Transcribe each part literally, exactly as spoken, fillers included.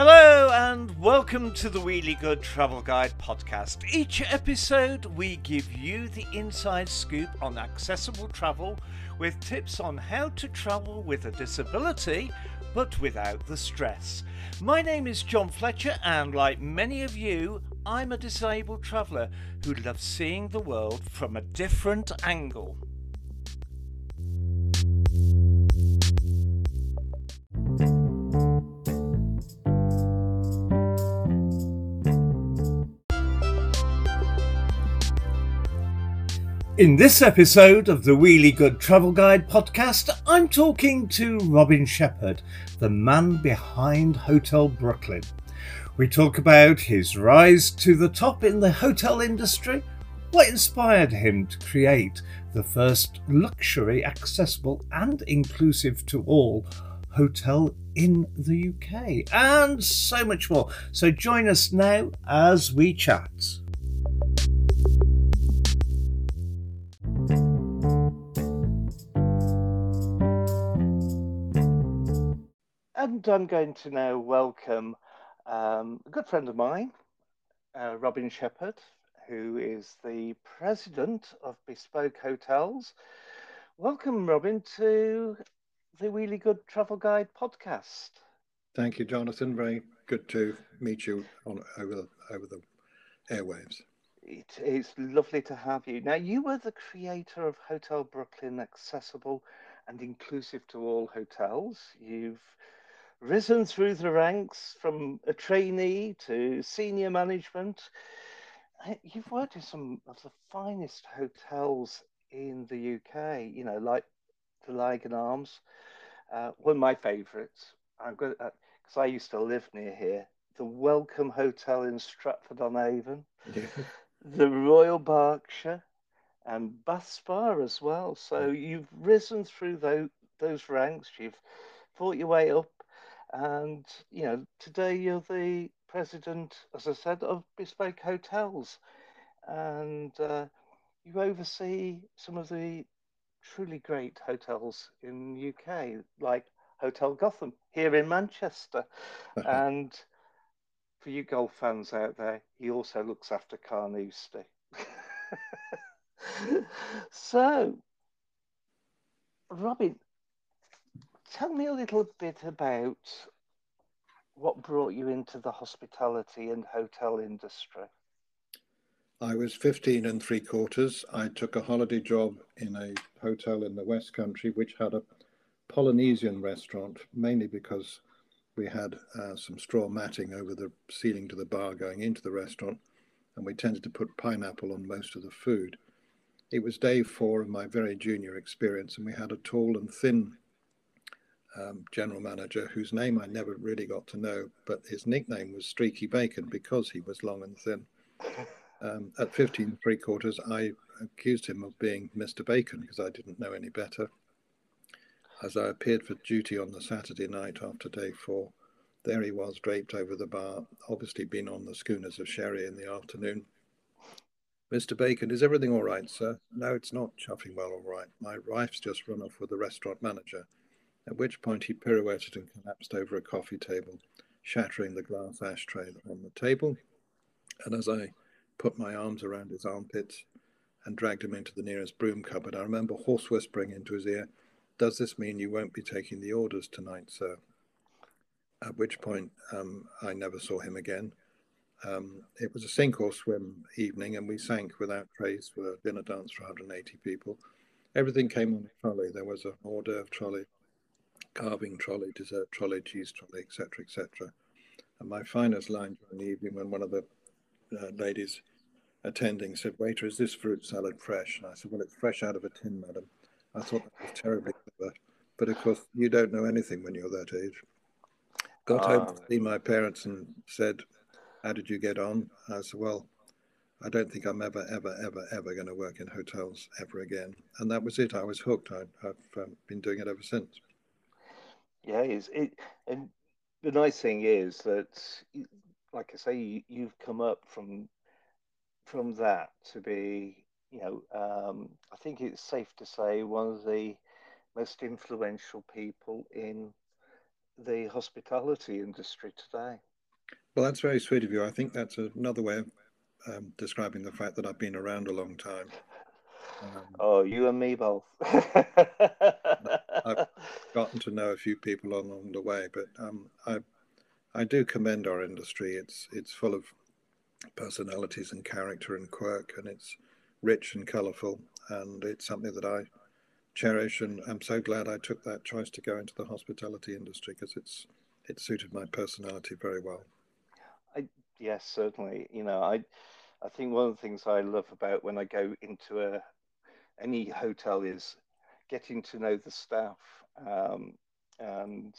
Hello and welcome to the Wheelie Good Travel Guide podcast. Each episode we give you the inside scoop on accessible travel with tips on how to travel with a disability but without the stress. My name is John Fletcher and like many of you, I'm a disabled traveller who loves seeing the world from a different angle. In this episode of the Wheelie Good Travel Guide podcast, I'm talking to Robin Shepherd, the man behind Hotel Brooklyn. We talk about his rise to the top in the hotel industry, what inspired him to create the first luxury, accessible and inclusive to all hotel in the U K, and so much more. So join us now as we chat. And I'm going to now welcome um, a good friend of mine, uh, Robin Shepherd, who is the president of Bespoke Hotels. Welcome, Robin, to the Wheelie Good Travel Guide podcast. Thank you, Jonathan. Very good to meet you on over the, over the airwaves. It is lovely to have you. Now, you were the creator of Hotel Brooklyn, accessible and inclusive to all hotels. You've risen through the ranks from a trainee to senior management. You've worked in some of the finest hotels in the U K, you know, like the Lygon Arms, uh, one of my favourites. I'm going because uh, I used to live near here. The Welcome Hotel in Stratford-on-Avon, yeah. The Royal Berkshire, and Bath Spa as well. So you've risen through those, those ranks. You've fought your way up. And, you know, today you're the president, as I said, of Bespoke Hotels. And uh, you oversee some of the truly great hotels in the U K, like Hotel Gotham here in Manchester. And for you golf fans out there, he also looks after Carnoustie. So, Robin, tell me a little bit about what brought you into the hospitality and hotel industry. I was fifteen and three quarters. I took a holiday job in a hotel in the West Country, which had a Polynesian restaurant, mainly because we had uh, some straw matting over the ceiling to the bar going into the restaurant, and we tended to put pineapple on most of the food. It was day four of my very junior experience, and we had a tall and thin um, general manager whose name I never really got to know, but his nickname was Streaky Bacon because he was long and thin. Um, at fifteen and three quarters, I accused him of being Mister Bacon because I didn't know any better. As I appeared for duty on the Saturday night after day four, there he was draped over the bar, obviously been on the schooners of sherry in the afternoon. Mister Bacon, is everything all right, sir? No, it's not chuffing well all right. My wife's just run off with the restaurant manager, at which point he pirouetted and collapsed over a coffee table, shattering the glass ashtray on the table. And as I put my arms around his armpits and dragged him into the nearest broom cupboard, I remember hoarse whispering into his ear, does this mean you won't be taking the orders tonight, sir? At which point um, I never saw him again. Um, it was a sink or swim evening, and we sank without trace for a dinner dance for one hundred eighty people. Everything came on a trolley. There was an hors d'oeuvre trolley, carving trolley, dessert trolley, cheese trolley, et cetera, et cetera. And my finest line during the evening, when one of the uh, ladies attending said, "Waiter, is this fruit salad fresh?" And I said, "Well, it's fresh out of a tin, madam." I thought that was terribly clever, but of course you don't know anything when you're that age. Got ah. home to see my parents and said, "How did you get on?" I said, "Well, I don't think I'm ever, ever, ever, ever going to work in hotels ever again." And that was it. I was hooked. I, I've um, been doing it ever since. Yeah, it's, it, and the nice thing is that, like I say, you, you've come up from from that to be, you know, um, I think it's safe to say one of the most influential people in the hospitality industry today. Well, that's very sweet of you. I think that's another way of um, describing the fact that I've been around a long time. Um, oh, you and me both. I've gotten to know a few people along the way, but um, I, I do commend our industry. It's it's full of personalities and character and quirk, and it's rich and colourful, and it's something that I cherish. And I'm so glad I took that choice to go into the hospitality industry, because it's it suited my personality very well. I, yes, certainly. You know, I, I think one of the things I love about when I go into a any hotel is getting to know the staff, um, and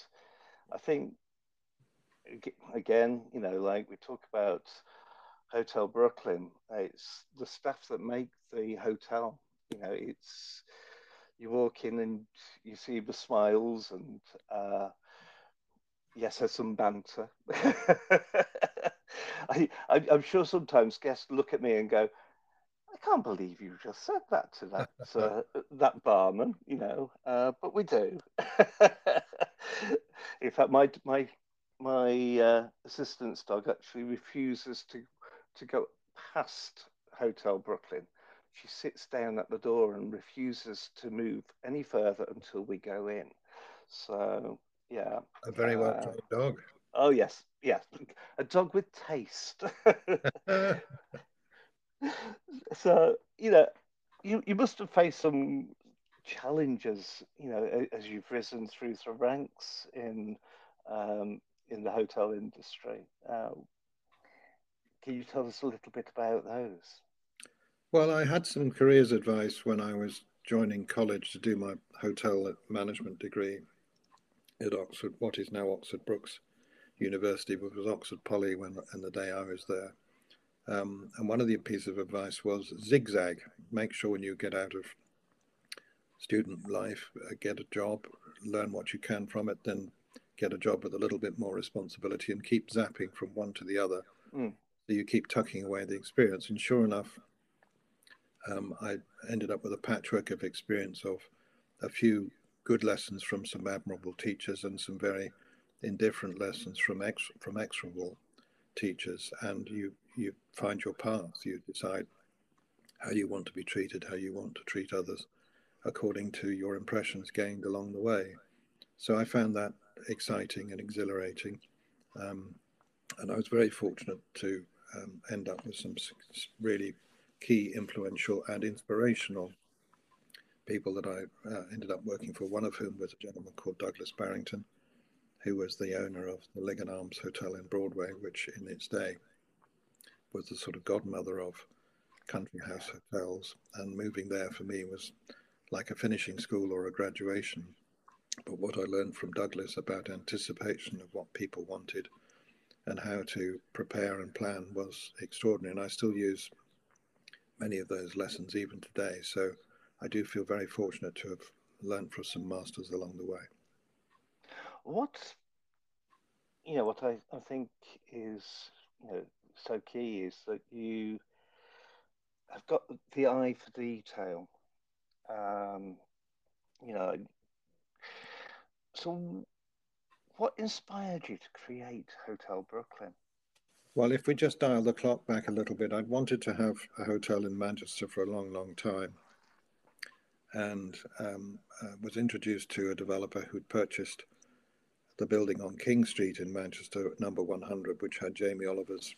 I think again, you know, like we talk about Hotel Brooklyn, it's the staff that make the hotel. You know, it's you walk in and you see the smiles, and uh, yes, there's some banter. I, I, I'm sure sometimes guests look at me and go, "I can't believe you just said that to that uh, that barman," you know. Uh, but we do. In fact, my my my uh, assistant's dog actually refuses to to go past Hotel Brooklyn. She sits down at the door and refuses to move any further until we go in. So yeah, a very well trained uh, dog. Oh, yes, yes. A dog with taste. So, you know, you, you must have faced some challenges, you know, as you've risen through the ranks in um, in the hotel industry. Uh, can you tell us a little bit about those? Well, I had some careers advice when I was joining college to do my hotel management degree at Oxford, what is now Oxford Brookes University, which was Oxford Poly when and the day I was there. Um, and one of the pieces of advice was zigzag. Make sure when you get out of student life, uh, get a job, learn what you can from it, then get a job with a little bit more responsibility, and keep zapping from one to the other. Mm. So you keep tucking away the experience. And sure enough, um, I ended up with a patchwork of experience of a few good lessons from some admirable teachers and some very indifferent lessons from ex from execrable teachers, and you you find your path. You decide how you want to be treated, how you want to treat others, according to your impressions gained along the way. So I found that exciting and exhilarating, um, and I was very fortunate to um, end up with some really key, influential, and inspirational people that I uh, ended up working for. One of whom was a gentleman called Douglas Barrington, who was the owner of the Lygon Arms Hotel in Broadway, which in its day was the sort of godmother of country house hotels. And moving there for me was like a finishing school or a graduation. But what I learned from Douglas about anticipation of what people wanted and how to prepare and plan was extraordinary. And I still use many of those lessons even today. So I do feel very fortunate to have learned from some masters along the way. What, you know, what I, I think is, you know, so key is that you have got the eye for detail. Um, you know, so what inspired you to create Hotel Brooklyn? Well, if we just dial the clock back a little bit, I'd wanted to have a hotel in Manchester for a long, long time, and um, uh, was introduced to a developer who'd purchased the building on King Street in Manchester, number one hundred, which had Jamie Oliver's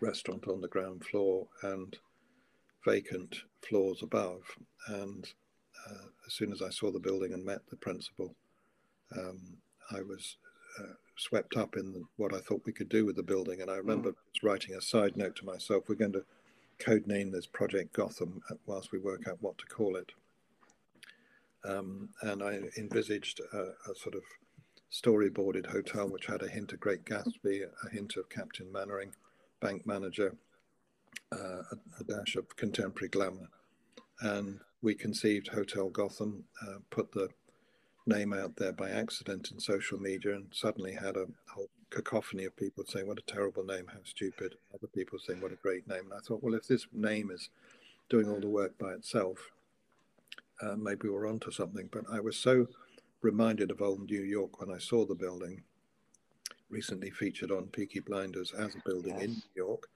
restaurant on the ground floor and vacant floors above. And uh, as soon as I saw the building and met the principal, um, I was uh, swept up in the, what I thought we could do with the building. And I remember mm. writing a side note to myself, we're going to codename this Project Gotham whilst we work out what to call it. Um, and I envisaged a, a sort of storyboarded hotel which had a hint of Great Gatsby, a hint of Captain Mannering, Bank Manager, uh, a, a dash of contemporary glamour. And we conceived Hotel Gotham, uh, put the name out there by accident in social media, and suddenly had a whole cacophony of people saying, "What a terrible name, how stupid." Other people saying, "What a great name." And I thought, well, if this name is doing all the work by itself, uh, maybe we're onto something. But I was so reminded of old New York when I saw the building, recently featured on Peaky Blinders as a building yes. in New York,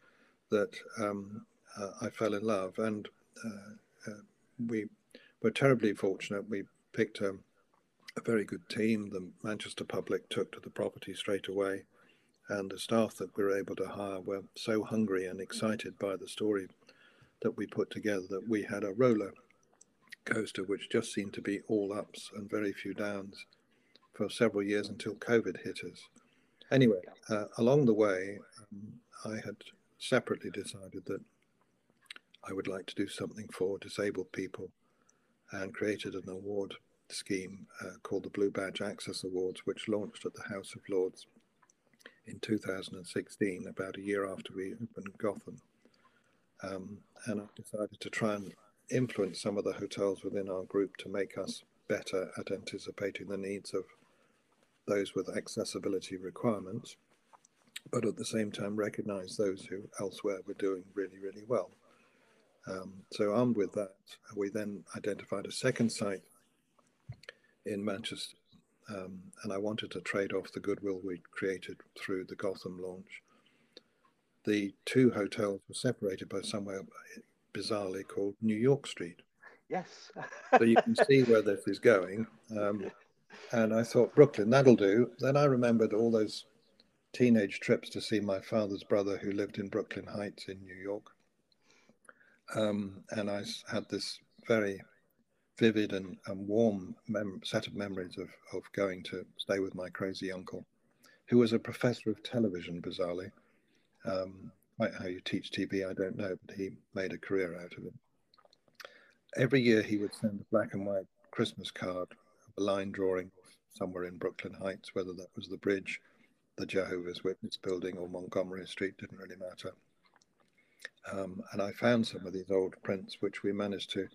that um, uh, I fell in love. And uh, uh, we were terribly fortunate. We picked a, a very good team. The Manchester public took to the property straight away, and the staff that we were able to hire were so hungry and excited by the story that we put together that we had a roller coaster which just seemed to be all ups and very few downs for several years until COVID hit us. Anyway, uh, along the way, um, I had separately decided that I would like to do something for disabled people, and created an award scheme uh, called the Blue Badge Access Awards, which launched at the House of Lords in two thousand sixteen, about a year after we opened Gotham. Um, and I decided to try and influence some of the hotels within our group to make us better at anticipating the needs of those with accessibility requirements, but at the same time recognize those who elsewhere were doing really, really well. Um, so armed with that, we then identified a second site in Manchester, um, and I wanted to trade off the goodwill we'd created through the Gotham launch. The two hotels were separated by somewhere bizarrely called New York Street. Yes. So you can see where this is going. Um, and I thought, Brooklyn, that'll do. Then I remembered all those teenage trips to see my father's brother who lived in Brooklyn Heights in New York. Um, and I had this very vivid and, and warm mem- set of memories of, of going to stay with my crazy uncle, who was a professor of television, bizarrely. Um, Quite how you teach T V, I don't know, but he made a career out of it. Every year he would send a black and white Christmas card, a line drawing somewhere in Brooklyn Heights, whether that was the bridge, the Jehovah's Witness building, or Montgomery Street, didn't really matter. Um, and I found some of these old prints, which we managed to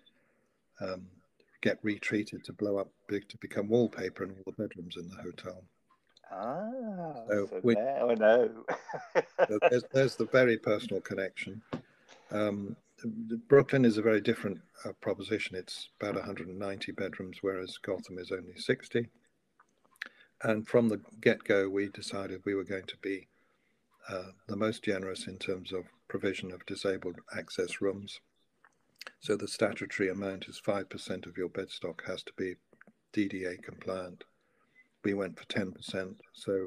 um, get retreated to blow up to become wallpaper in all the bedrooms in the hotel. Ah, so, so we, there I know. So there's, there's the very personal connection. Um, Brooklyn is a very different uh, proposition. It's about one hundred ninety bedrooms, whereas Gotham is only sixty. And from the get-go, we decided we were going to be uh, the most generous in terms of provision of disabled access rooms. So the statutory amount is five percent of your bed stock has to be D D A compliant. We went for ten percent, so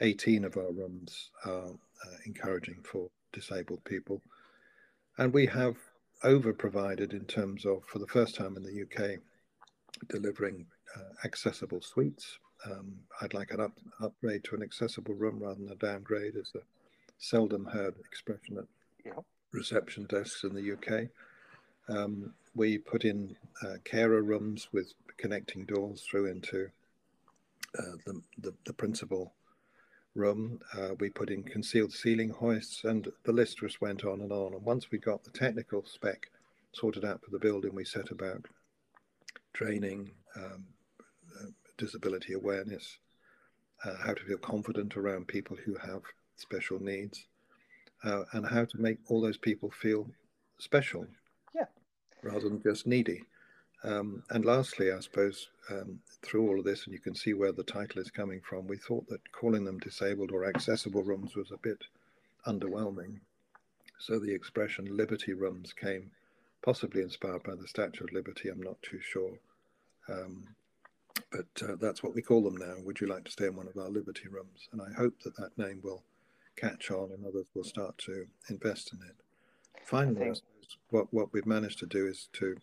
eighteen of our rooms are uh, encouraging for disabled people. And we have over-provided in terms of, for the first time in the U K, delivering uh, accessible suites. Um, I'd like an up, upgrade to an accessible room rather than a downgrade, is a seldom heard expression at yeah. reception desks in the U K. Um, we put in uh, carer rooms with connecting doors through into Uh, the, the, the principal room. Uh, we put in concealed ceiling hoists, and the list just went on and on. And once we got the technical spec sorted out for the building, we set about training, um, uh, disability awareness, uh, how to feel confident around people who have special needs, uh, and how to make all those people feel special yeah. rather than just needy. Um, and lastly, I suppose, um, through all of this, and you can see where the title is coming from, we thought that calling them disabled or accessible rooms was a bit underwhelming. So the expression liberty rooms came, possibly inspired by the Statue of Liberty, I'm not too sure. Um, but uh, that's what we call them now. Would you like to stay in one of our liberty rooms? And I hope that that name will catch on and others will start to invest in it. Finally, I suppose, what, what we've managed to do is to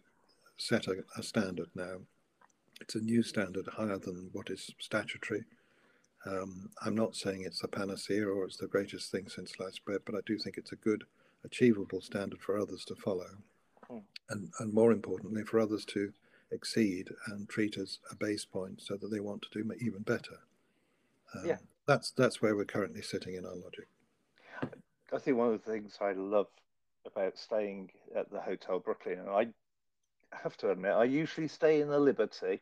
set a, a standard now. It's a new standard higher than what is statutory. Um, I'm not saying it's a panacea or it's the greatest thing since sliced bread, but I do think it's a good, achievable standard for others to follow. Mm. And, and more importantly, for others to exceed and treat as a base point so that they want to do even better. Um, yeah. That's, that's where we're currently sitting in our logic. I think one of the things I love about staying at the Hotel Brooklyn, and I I have to admit, I usually stay in the Liberty.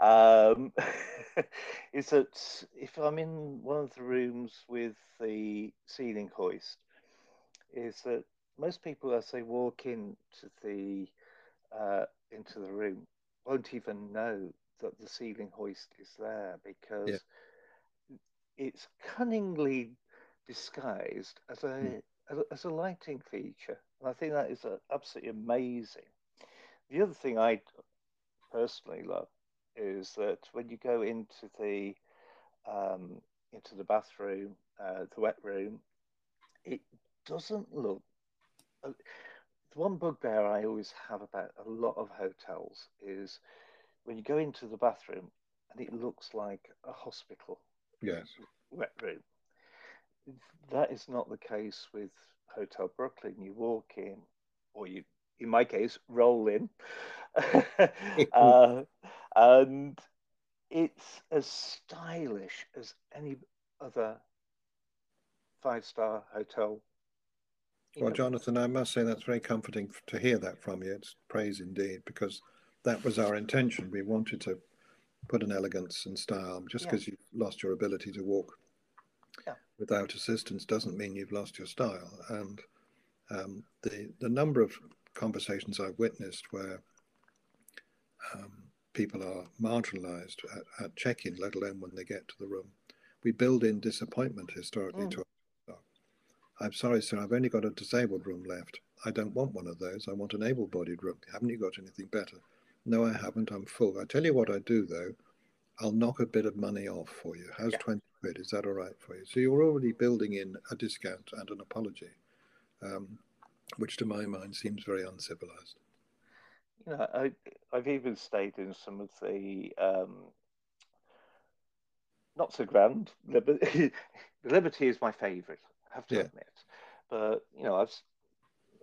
Um, is that if I'm in one of the rooms with the ceiling hoist, is that most people, as they walk into the uh, into the room, won't even know that the ceiling hoist is there because yeah. it's cunningly disguised as a mm. as, as a lighting feature, and I think that is a, absolutely amazing. The other thing I personally love is that when you go into the um, into the bathroom, uh, the wet room, it doesn't look. Uh, the one bugbear I always have about a lot of hotels is when you go into the bathroom and it looks like a hospital. Yes. Wet room. That is not the case with Hotel Brooklyn. You walk in, or you, in my case, roll in, uh, and it's as stylish as any other five-star hotel. Well, know. Jonathan, I must say that's very comforting to hear that from you. It's praise indeed, because that was our intention. We wanted to put an elegance and style. Just because yeah. you've lost your ability to walk yeah. without assistance doesn't mean you've lost your style. And um, the the number of conversations I've witnessed where um, people are marginalised at, at check-in, let alone when they get to the room. We build in disappointment historically mm. to our staff. I'm sorry, sir, I've only got a disabled room left. I don't want one of those. I want an able-bodied room. Haven't you got anything better? No, I haven't. I'm full. I tell you what I do, though. I'll knock a bit of money off for you. How's yeah. twenty quid? Is that all right for you? So you're already building in a discount and an apology, um, which to my mind seems very uncivilized. You know, I, I've even stayed in some of the um, not so grand. Liberty, Liberty is my favourite, I have to yeah. admit. But, you know, I've,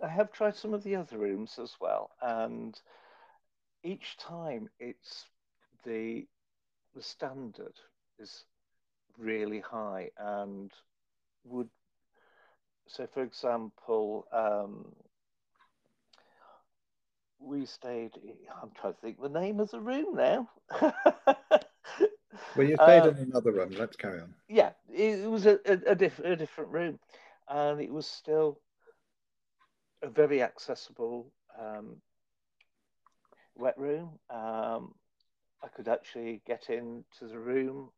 I have tried some of the other rooms as well. And each time it's the the standard is really high and would, so for example, um, we stayed, I'm trying to think the name of the room now. Well, you stayed um, in another room, let's carry on. Yeah, it was a, a, a, diff a different room, and it was still a very accessible um wet room. um, I could actually get into the room,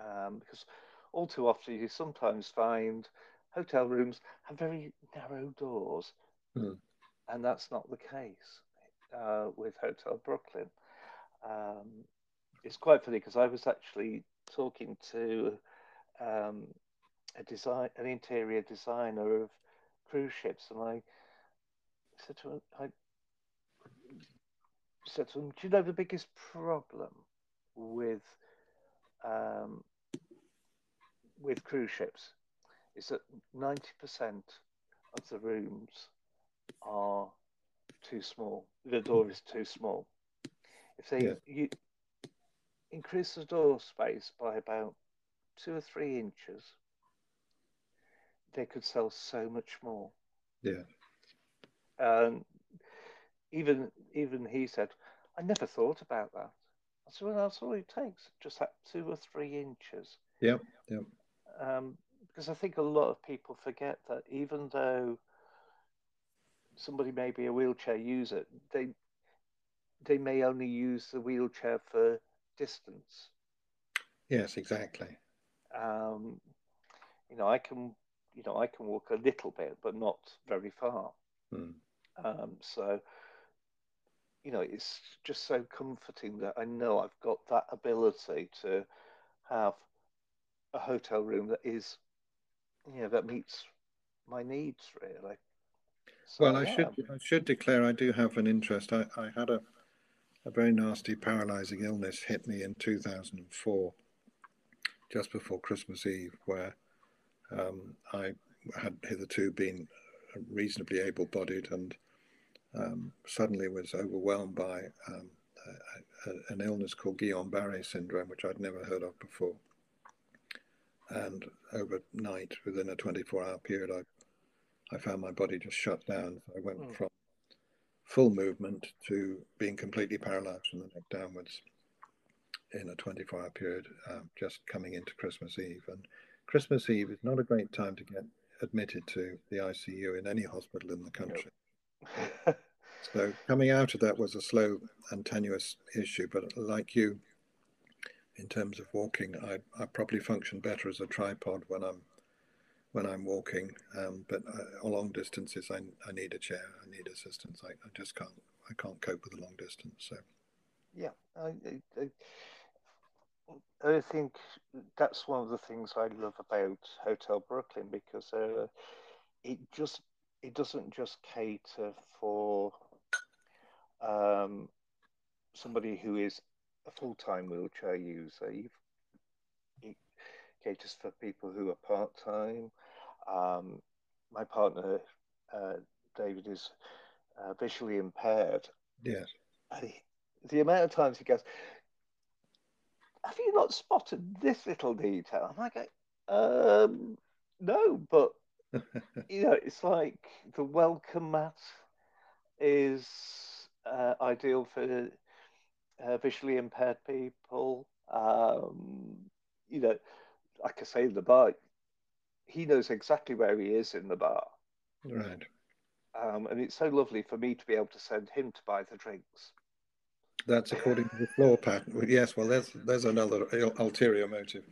um, because all too often you sometimes find hotel rooms have very narrow doors, mm. and that's not the case uh, with Hotel Brooklyn. Um, it's quite funny because I was actually talking to um, a design, an interior designer of cruise ships, and I said to him, I, said to them, do you know the biggest problem with um, with cruise ships is that ninety percent of the rooms are too small. The door is too small. If they yeah. you increase the door space by about two or three inches, they could sell so much more. Yeah. Um, Even even he said, I never thought about that. I said, well, that's all it takes, just that two or three inches. Yeah, yeah. Um, because I think a lot of people forget that even though somebody may be a wheelchair user, they they may only use the wheelchair for distance. Yes, exactly. Um, you know, I can you know I can walk a little bit, but not very far. Mm. Um, so. You know, it's just so comforting that I know I've got that ability to have a hotel room that is, you know, that meets my needs really. So, well, I yeah. should I should declare I do have an interest. I, I had a a very nasty paralysing illness hit me in two thousand four, just before Christmas Eve, where um, I had hitherto been reasonably able-bodied and. Um, suddenly was overwhelmed by um, a, a, an illness called Guillain Barré syndrome, which I'd never heard of before. And overnight, within a twenty-four hour period, I, I found my body just shut down. So I went mm. from full movement to being completely paralysed from the neck downwards in a twenty-four hour period, um, just coming into Christmas Eve. And Christmas Eve is not a great time to get admitted to the I C U in any hospital in the country. Yep. So coming out of that was a slow and tenuous issue, but like you, in terms of walking. I, I probably function better as a tripod when I'm when I'm walking, um, but I, long distances, I, I need a chair. I need assistance. I, I just can't. I can't cope with a long distance. So, yeah, I, I, I think that's one of the things I love about Hotel Brooklyn, because uh, it just it doesn't just cater for um, somebody who is a full-time wheelchair user. You've, it caters for people who are part-time. Um, my partner, uh, David, is uh, visually impaired. Yes. And he, the amount of times he goes, "Have you not spotted this little detail?" I'm like, um, no, but you know, it's like the welcome mat is uh, ideal for Uh, visually impaired people. Um, you know, like I say, the bar, he knows exactly where he is in the bar. Right. Um, and it's so lovely for me to be able to send him to buy the drinks. That's according to the floor pattern. Yes, well, there's, there's another ulterior motive.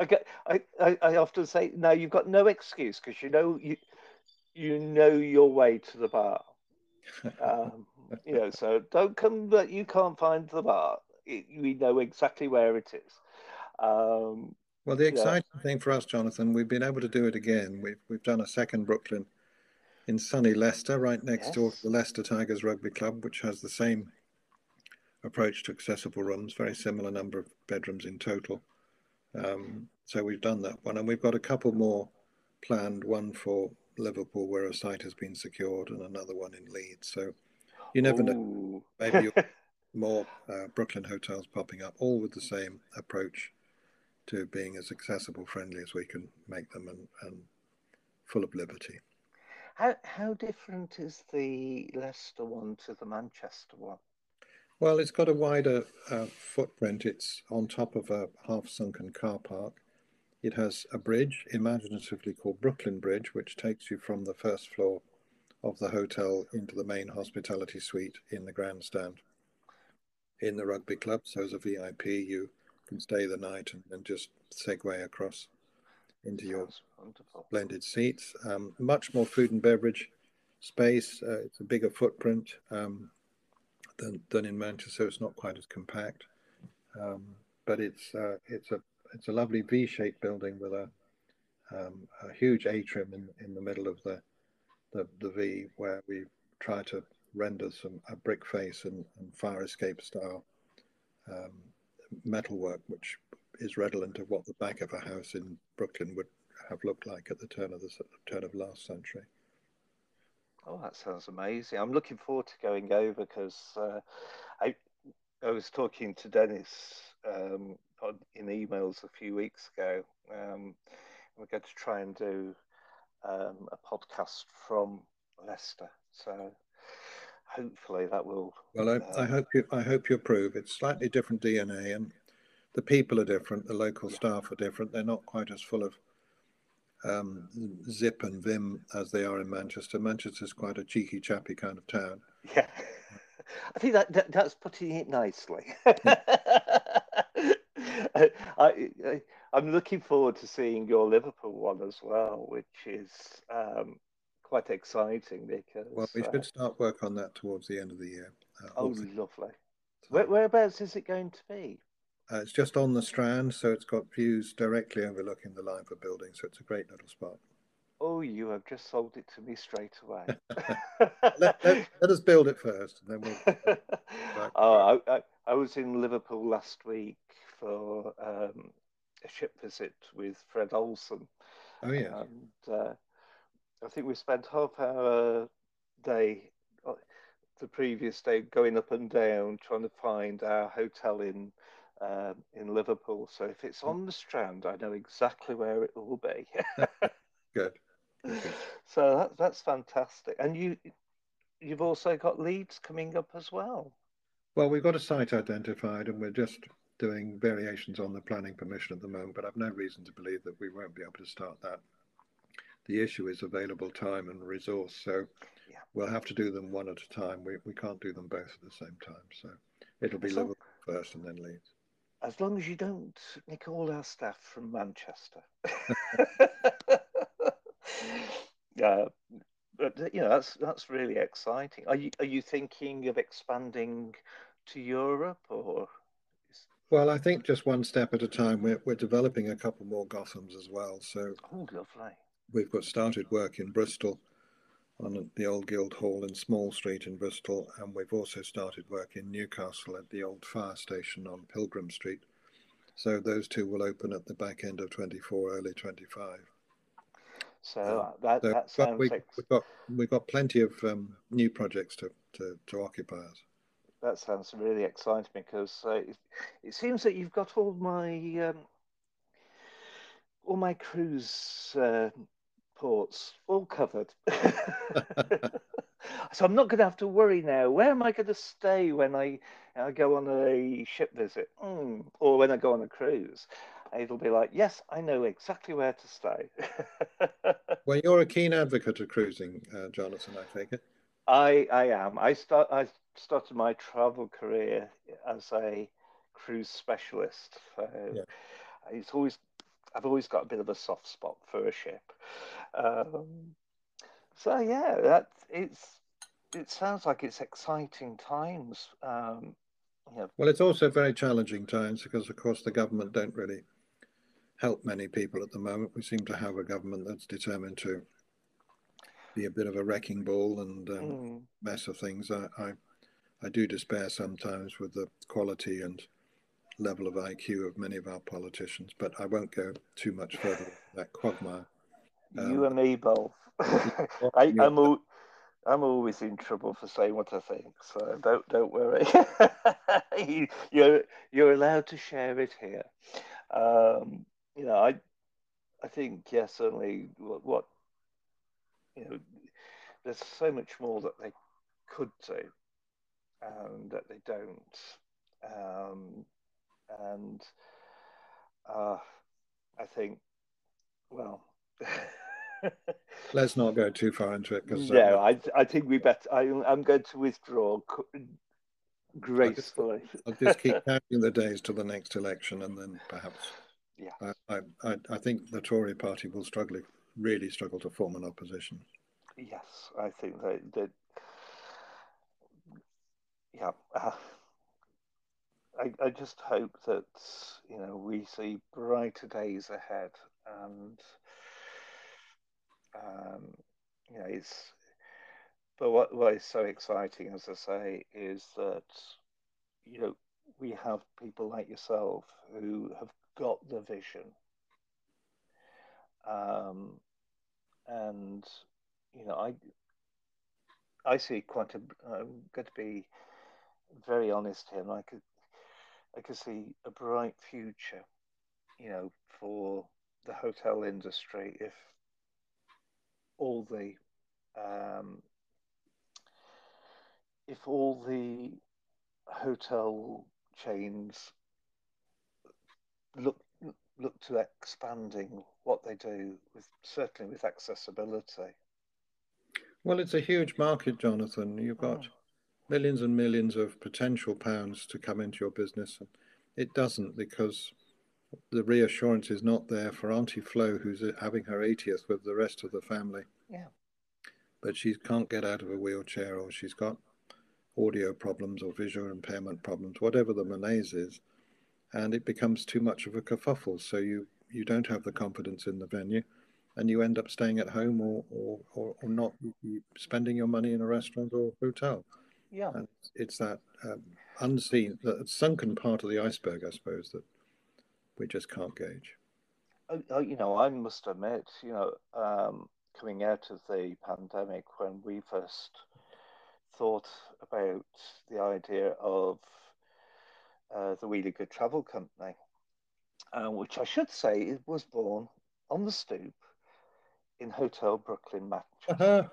Okay. I, I, I often say, no, you've got no excuse, because you know, you, you know your way to the bar. um, you know, so don't come that you can't find the bar. It, we know exactly where it is. Um, well, the exciting yeah. thing for us, Jonathan, we've been able to do it again. We've we've done a second Brooklyn in sunny Leicester, right next yes. door to the Leicester Tigers Rugby Club, which has the same approach to accessible rooms, very similar number of bedrooms in total. Um, so we've done that one, and we've got a couple more planned. One for Liverpool, where a site has been secured, and another one in Leeds. So you never Ooh. know, maybe you'll more uh, Brooklyn hotels popping up, all with the same approach to being as accessible friendly as we can make them, and, and full of liberty. How, how different is the Leicester one to the Manchester one? Well, it's got a wider uh, footprint. It's on top of a half-sunken car park. It has a bridge, imaginatively called Brooklyn Bridge, which takes you from the first floor of the hotel into the main hospitality suite in the grandstand in the rugby club. So as a V I P, you can stay the night and then just segue across into your splendid seats. Um, much more food and beverage space. Uh, it's a bigger footprint um, than, than in Manchester. It's not quite as compact, um, but it's uh, it's a It's a lovely V-shaped building with a, um, a huge atrium in, in the middle of the, the the V, where we try to render some a brick face and, and fire escape style um, metalwork, which is redolent of what the back of a house in Brooklyn would have looked like at the turn of the turn of last century. Oh, that sounds amazing! I'm looking forward to going over, because uh, I I was talking to Dennis. Um, in emails a few weeks ago. Um, we're going to try and do um, a podcast from Leicester. So hopefully that will... Well, I, uh, I hope you I hope you approve. It's slightly different D N A, and the people are different. The local staff are different. They're not quite as full of um, zip and vim as they are in Manchester. Manchester's quite a cheeky, chappy kind of town. Yeah. I think that, that that's putting it nicely. I, I, I'm looking forward to seeing your Liverpool one as well, which is um, quite exciting, because... Well, we should uh, start work on that towards the end of the year. Uh, oh, lovely. So, Where, whereabouts is it going to be? Uh, it's just on the Strand, so it's got views directly overlooking the Liver building, so it's a great little spot. Oh, you have just sold it to me straight away. let, let, let us build it first, and then we'll... Oh, I, I, I was in Liverpool last week for um, a ship visit with Fred Olsen. Oh, yeah. And uh, I think we spent half our day, the previous day, going up and down, trying to find our hotel in uh, in Liverpool. So if it's on the Strand, I know exactly where it will be. Good. Okay. So that, that's fantastic. And you, you've also got Leeds coming up as well. Well, we've got a site identified, and we're just doing variations on the planning permission at the moment, but I've no reason to believe that we won't be able to start that. The issue is available time and resource, so yeah. we'll have to do them one at a time. We we can't do them both at the same time, so it'll be so, Liverpool first and then Leeds. as long as you don't nick all our staff from Manchester. Uh, but you know, that's that's really exciting. Are you are you thinking of expanding to Europe or? Well, I think just one step at a time. We're we're developing a couple more Gothams as well. So oh, lovely. We've got started work in Bristol on the old Guild Hall in Small Street in Bristol, and we've also started work in Newcastle at the old fire station on Pilgrim Street. So those two will open at the back end of twenty-four, early twenty-five. So um, that, so, that sounds... We, we've, got, we've got plenty of um, new projects to, to, to occupy us. That sounds really exciting because uh, it, it seems that you've got all my, um, all my cruise... Uh, ports all covered. So I'm not going to have to worry now, where am I going to stay when I, I go on a ship visit mm. or when I go on a cruise? It'll be like, yes, I know exactly where to stay. Well, you're a keen advocate of cruising, uh, Jonathan, I take it. I, I am. I, start, I started my travel career as a cruise specialist. So yeah. It's always I've always got a bit of a soft spot for a ship. Um, so yeah, that it's it sounds like it's exciting times. Um, you know. Well, it's also very challenging times because, of course, the government don't really help many people at the moment. We seem to have a government that's determined to be a bit of a wrecking ball and um, mm. mess of things. I, I I do despair sometimes with the quality and level of I Q of many of our politicians, but I won't go too much further with that quagmire. Um, you and me both. I, I'm, al I'm always in trouble for saying what I think, so don't don't worry. you, you're you're allowed to share it here. Um, you know, I I think yes, yeah, certainly what, what you know. There's so much more that they could do, and that they don't. Um, And uh, I think, well, let's not go too far into it. Cause, no, uh, I, I think we better. I, I'm going to withdraw gracefully. I'll just, I'll just keep counting the days till the next election, and then perhaps. Yeah. I, I, I think the Tory Party will struggle, really struggle to form an opposition. Yes, I think that. that yeah. Uh, I, I just hope that, you know, we see brighter days ahead, and um, you know, it's. But what, what is so exciting, as I say, is that, you know, we have people like yourself who have got the vision, um, and you know, I I see quite a. I'm going to be very honest here, and I could. I can see a bright future, you know, for the hotel industry if all the um, if all the hotel chains look look to expanding what they do with certainly with accessibility. Well, it's a huge market, Jonathan. You've got. Oh. Millions and millions of potential pounds to come into your business. And it doesn't, because the reassurance is not there for Auntie Flo, who's having her eightieth with the rest of the family. Yeah. But she can't get out of a wheelchair, or she's got audio problems or visual impairment problems, whatever the malaise is, and it becomes too much of a kerfuffle. So you, you don't have the confidence in the venue, and you end up staying at home or, or, or, or not spending your money in a restaurant or hotel. Yeah, and it's that um, unseen, that sunken part of the iceberg, I suppose, that we just can't gauge. Oh, you know, I must admit, you know, um, coming out of the pandemic, when we first thought about the idea of uh, the Wheelie Good Travel Company, uh, which I should say it was born on the stoop in Hotel Brooklyn, Manchester.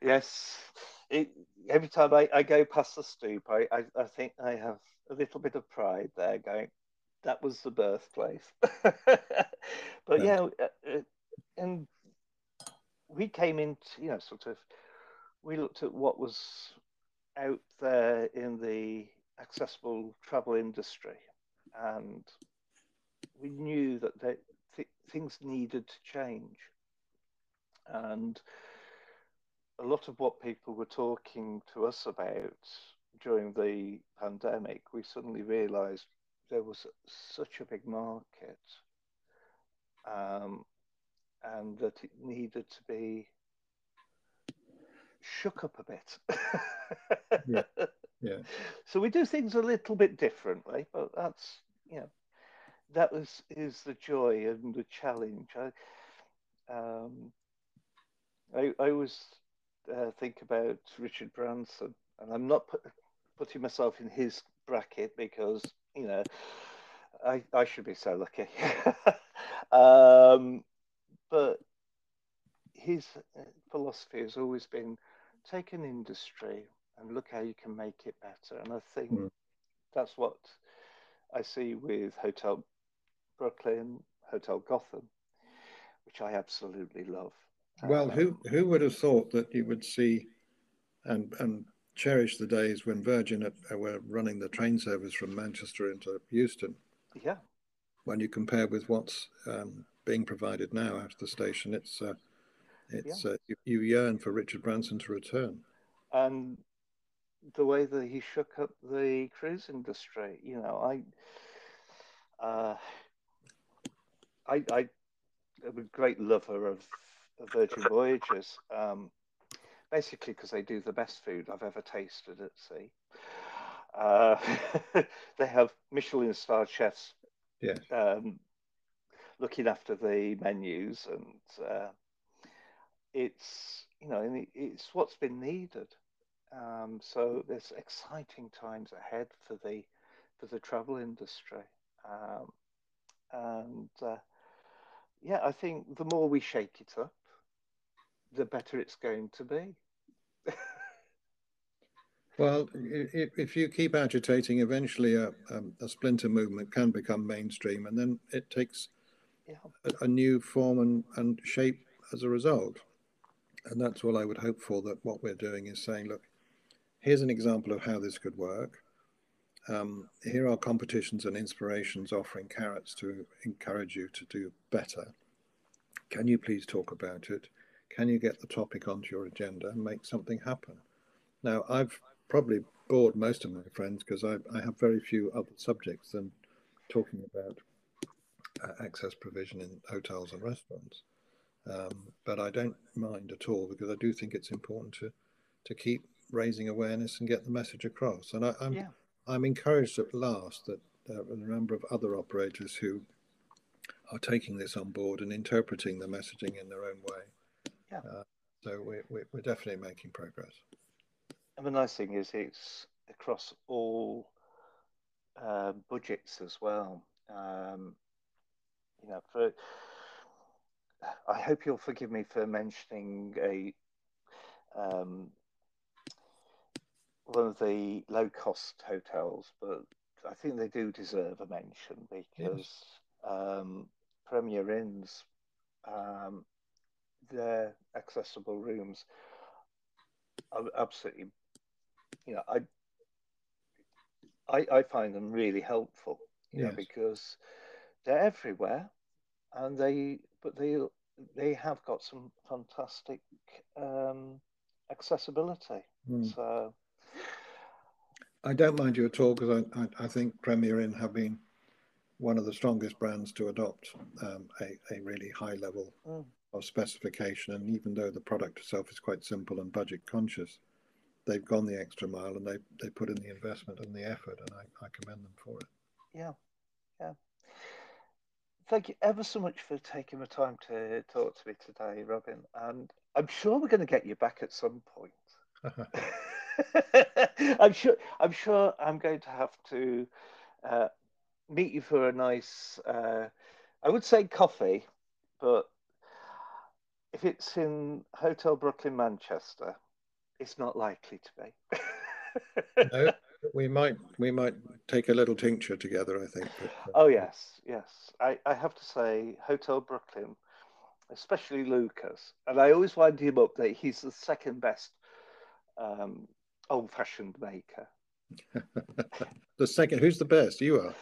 Yes, it, every time I, I go past the stoop, I, I, I think I have a little bit of pride there going, that was the birthplace. But yeah, yeah, and we came in, you know, sort of, we looked at what was out there in the accessible travel industry, and we knew that they, th things needed to change. And a lot of what people were talking to us about during the pandemic, we suddenly realized there was such a big market, um, and that it needed to be shook up a bit. Yeah. Yeah. So we do things a little bit differently, but that's, you know, that was, is the joy and the challenge. I, um, I, I always uh, think about Richard Branson, and I'm not put, putting myself in his bracket because, you know, I, I should be so lucky. um, but his philosophy has always been, take an industry and look how you can make it better. And I think mm. that's what I see with Hotel Brooklyn, Hotel Gotham, which I absolutely love. Well, um, who, who would have thought that you would see and, and cherish the days when Virgin at, uh, were running the train service from Manchester into Euston? Yeah. When you compare with what's um, being provided now at the station, it's, uh, it's yeah. uh, you, you yearn for Richard Branson to return. And the way that he shook up the cruise industry, you know, I, uh, I, I am a great lover of, of Virgin Voyages, um, basically because they do the best food I've ever tasted at sea. Uh, they have Michelin-starred chefs yeah. um, looking after the menus, and uh, it's, you know, and it's what's been needed. Um, so there's exciting times ahead for the for the travel industry, um, and uh, yeah, I think the more we shake it up, the better it's going to be. Well, if, if you keep agitating, eventually a, a splinter movement can become mainstream, and then it takes yeah. a, a new form and, and shape as a result. And that's all I would hope for, that what we're doing is saying, look, here's an example of how this could work. Um, here are competitions and inspirations offering carrots to encourage you to do better. Can you please talk about it? Can you get the topic onto your agenda and make something happen? Now, I've probably bored most of my friends because I, I have very few other subjects than talking about uh, access provision in hotels and restaurants. Um, but I don't mind at all, because I do think it's important to, to keep raising awareness and get the message across. And I, I'm, yeah. I'm encouraged at last that there are a number of other operators who are taking this on board and interpreting the messaging in their own way. Yeah. Uh, so we're, we're, we're definitely making progress. And the nice thing is it's across all uh, budgets as well. Um, you know, for... I hope you'll forgive me for mentioning a um, one of the low-cost hotels, but I think they do deserve a mention, because yes. um, Premier Inn's, um, their accessible rooms are absolutely, you know, I I, I find them really helpful, you yes. know, because they're everywhere, and they. But they they have got some fantastic um, accessibility. Mm. So I don't mind you at all, because I, I, I think Premier Inn have been one of the strongest brands to adopt um, a, a really high level mm. of specification. And even though the product itself is quite simple and budget conscious, they've gone the extra mile, and they, they put in the investment and the effort, and I, I commend them for it. Yeah, yeah. Thank you ever so much for taking the time to talk to me today, Robin. And I'm sure we're going to get you back at some point. I'm sure. I'm sure. I'm going to have to uh, meet you for a nice. Uh, I would say coffee, but if it's in Hotel Brooklyn, Manchester, it's not likely to be. No. We might we might take a little tincture together, I think. But, uh, oh yes, yes. I, I have to say, Hotel Brooklyn, especially Lucas, and I always wind him up that he's the second best um, old-fashioned maker The second, who's the best? You are.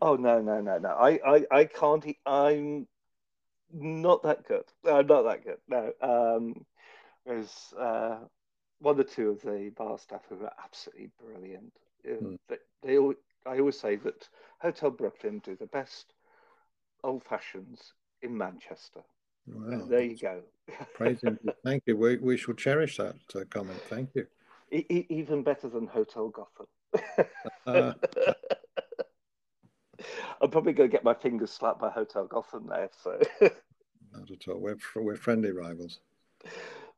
Oh, no, no, no, no. I, I, I can't. I'm not that good. I'm not that good. No. Um, there's uh, one or two of the bar staff who are absolutely brilliant. Mm. They, they all, I always say that Hotel Brooklyn do the best old fashions in Manchester. Wow. There you go. Praising you. Thank you. We, we shall cherish that uh, comment. Thank you. E- even better than Hotel Gotham. uh, I'm probably going to get my fingers slapped by Hotel Gotham there. So not at all. We're we're friendly rivals.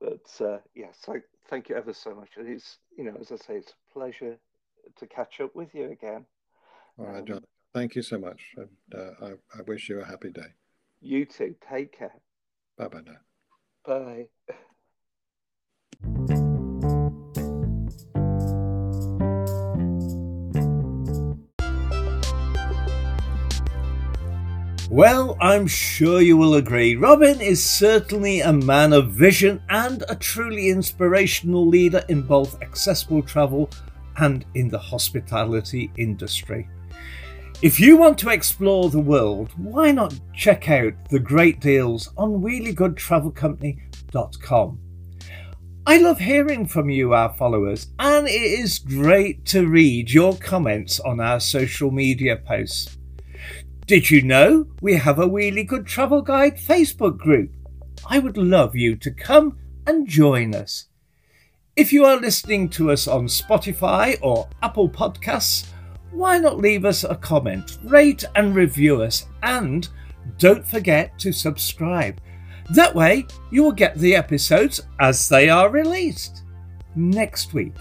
But uh, yeah, so thank you ever so much. It's, you know, as I say, it's a pleasure to catch up with you again. All right, um, John. Thank you so much. And, uh, I I wish you a happy day. You too. Take care. Bye bye now. Bye. Well, I'm sure you will agree, Robin is certainly a man of vision and a truly inspirational leader in both accessible travel and in the hospitality industry. If you want to explore the world, why not check out the great deals on wheelie good travel company dot com. I love hearing from you, our followers, and it is great to read your comments on our social media posts. Did you know we have a Wheelie Good Travel Guide Facebook group? I would love you to come and join us. If you are listening to us on Spotify or Apple Podcasts, why not leave us a comment, rate and review us, and don't forget to subscribe. That way you will get the episodes as they are released. Next week,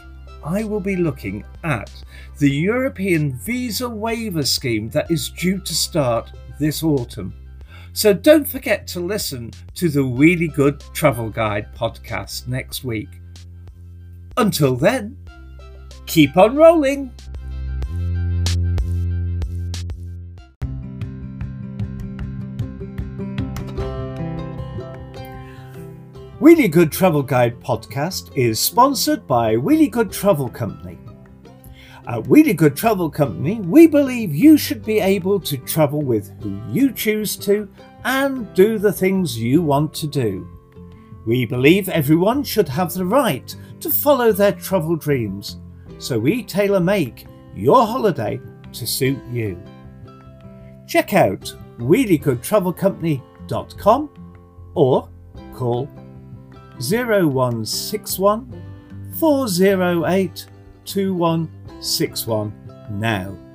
I will be looking at the European visa waiver scheme that is due to start this autumn. So don't forget to listen to the Wheelie Good Travel Guide podcast next week. Until then, keep on rolling. Wheelie Good Travel Guide podcast is sponsored by Wheelie Good Travel Company. At Wheelie Good Travel Company, we believe you should be able to travel with who you choose to and do the things you want to do. We believe everyone should have the right to follow their travel dreams, so we tailor-make your holiday to suit you. Check out wheelie good travel company dot com or call zero one six one four zero eight two one six one now.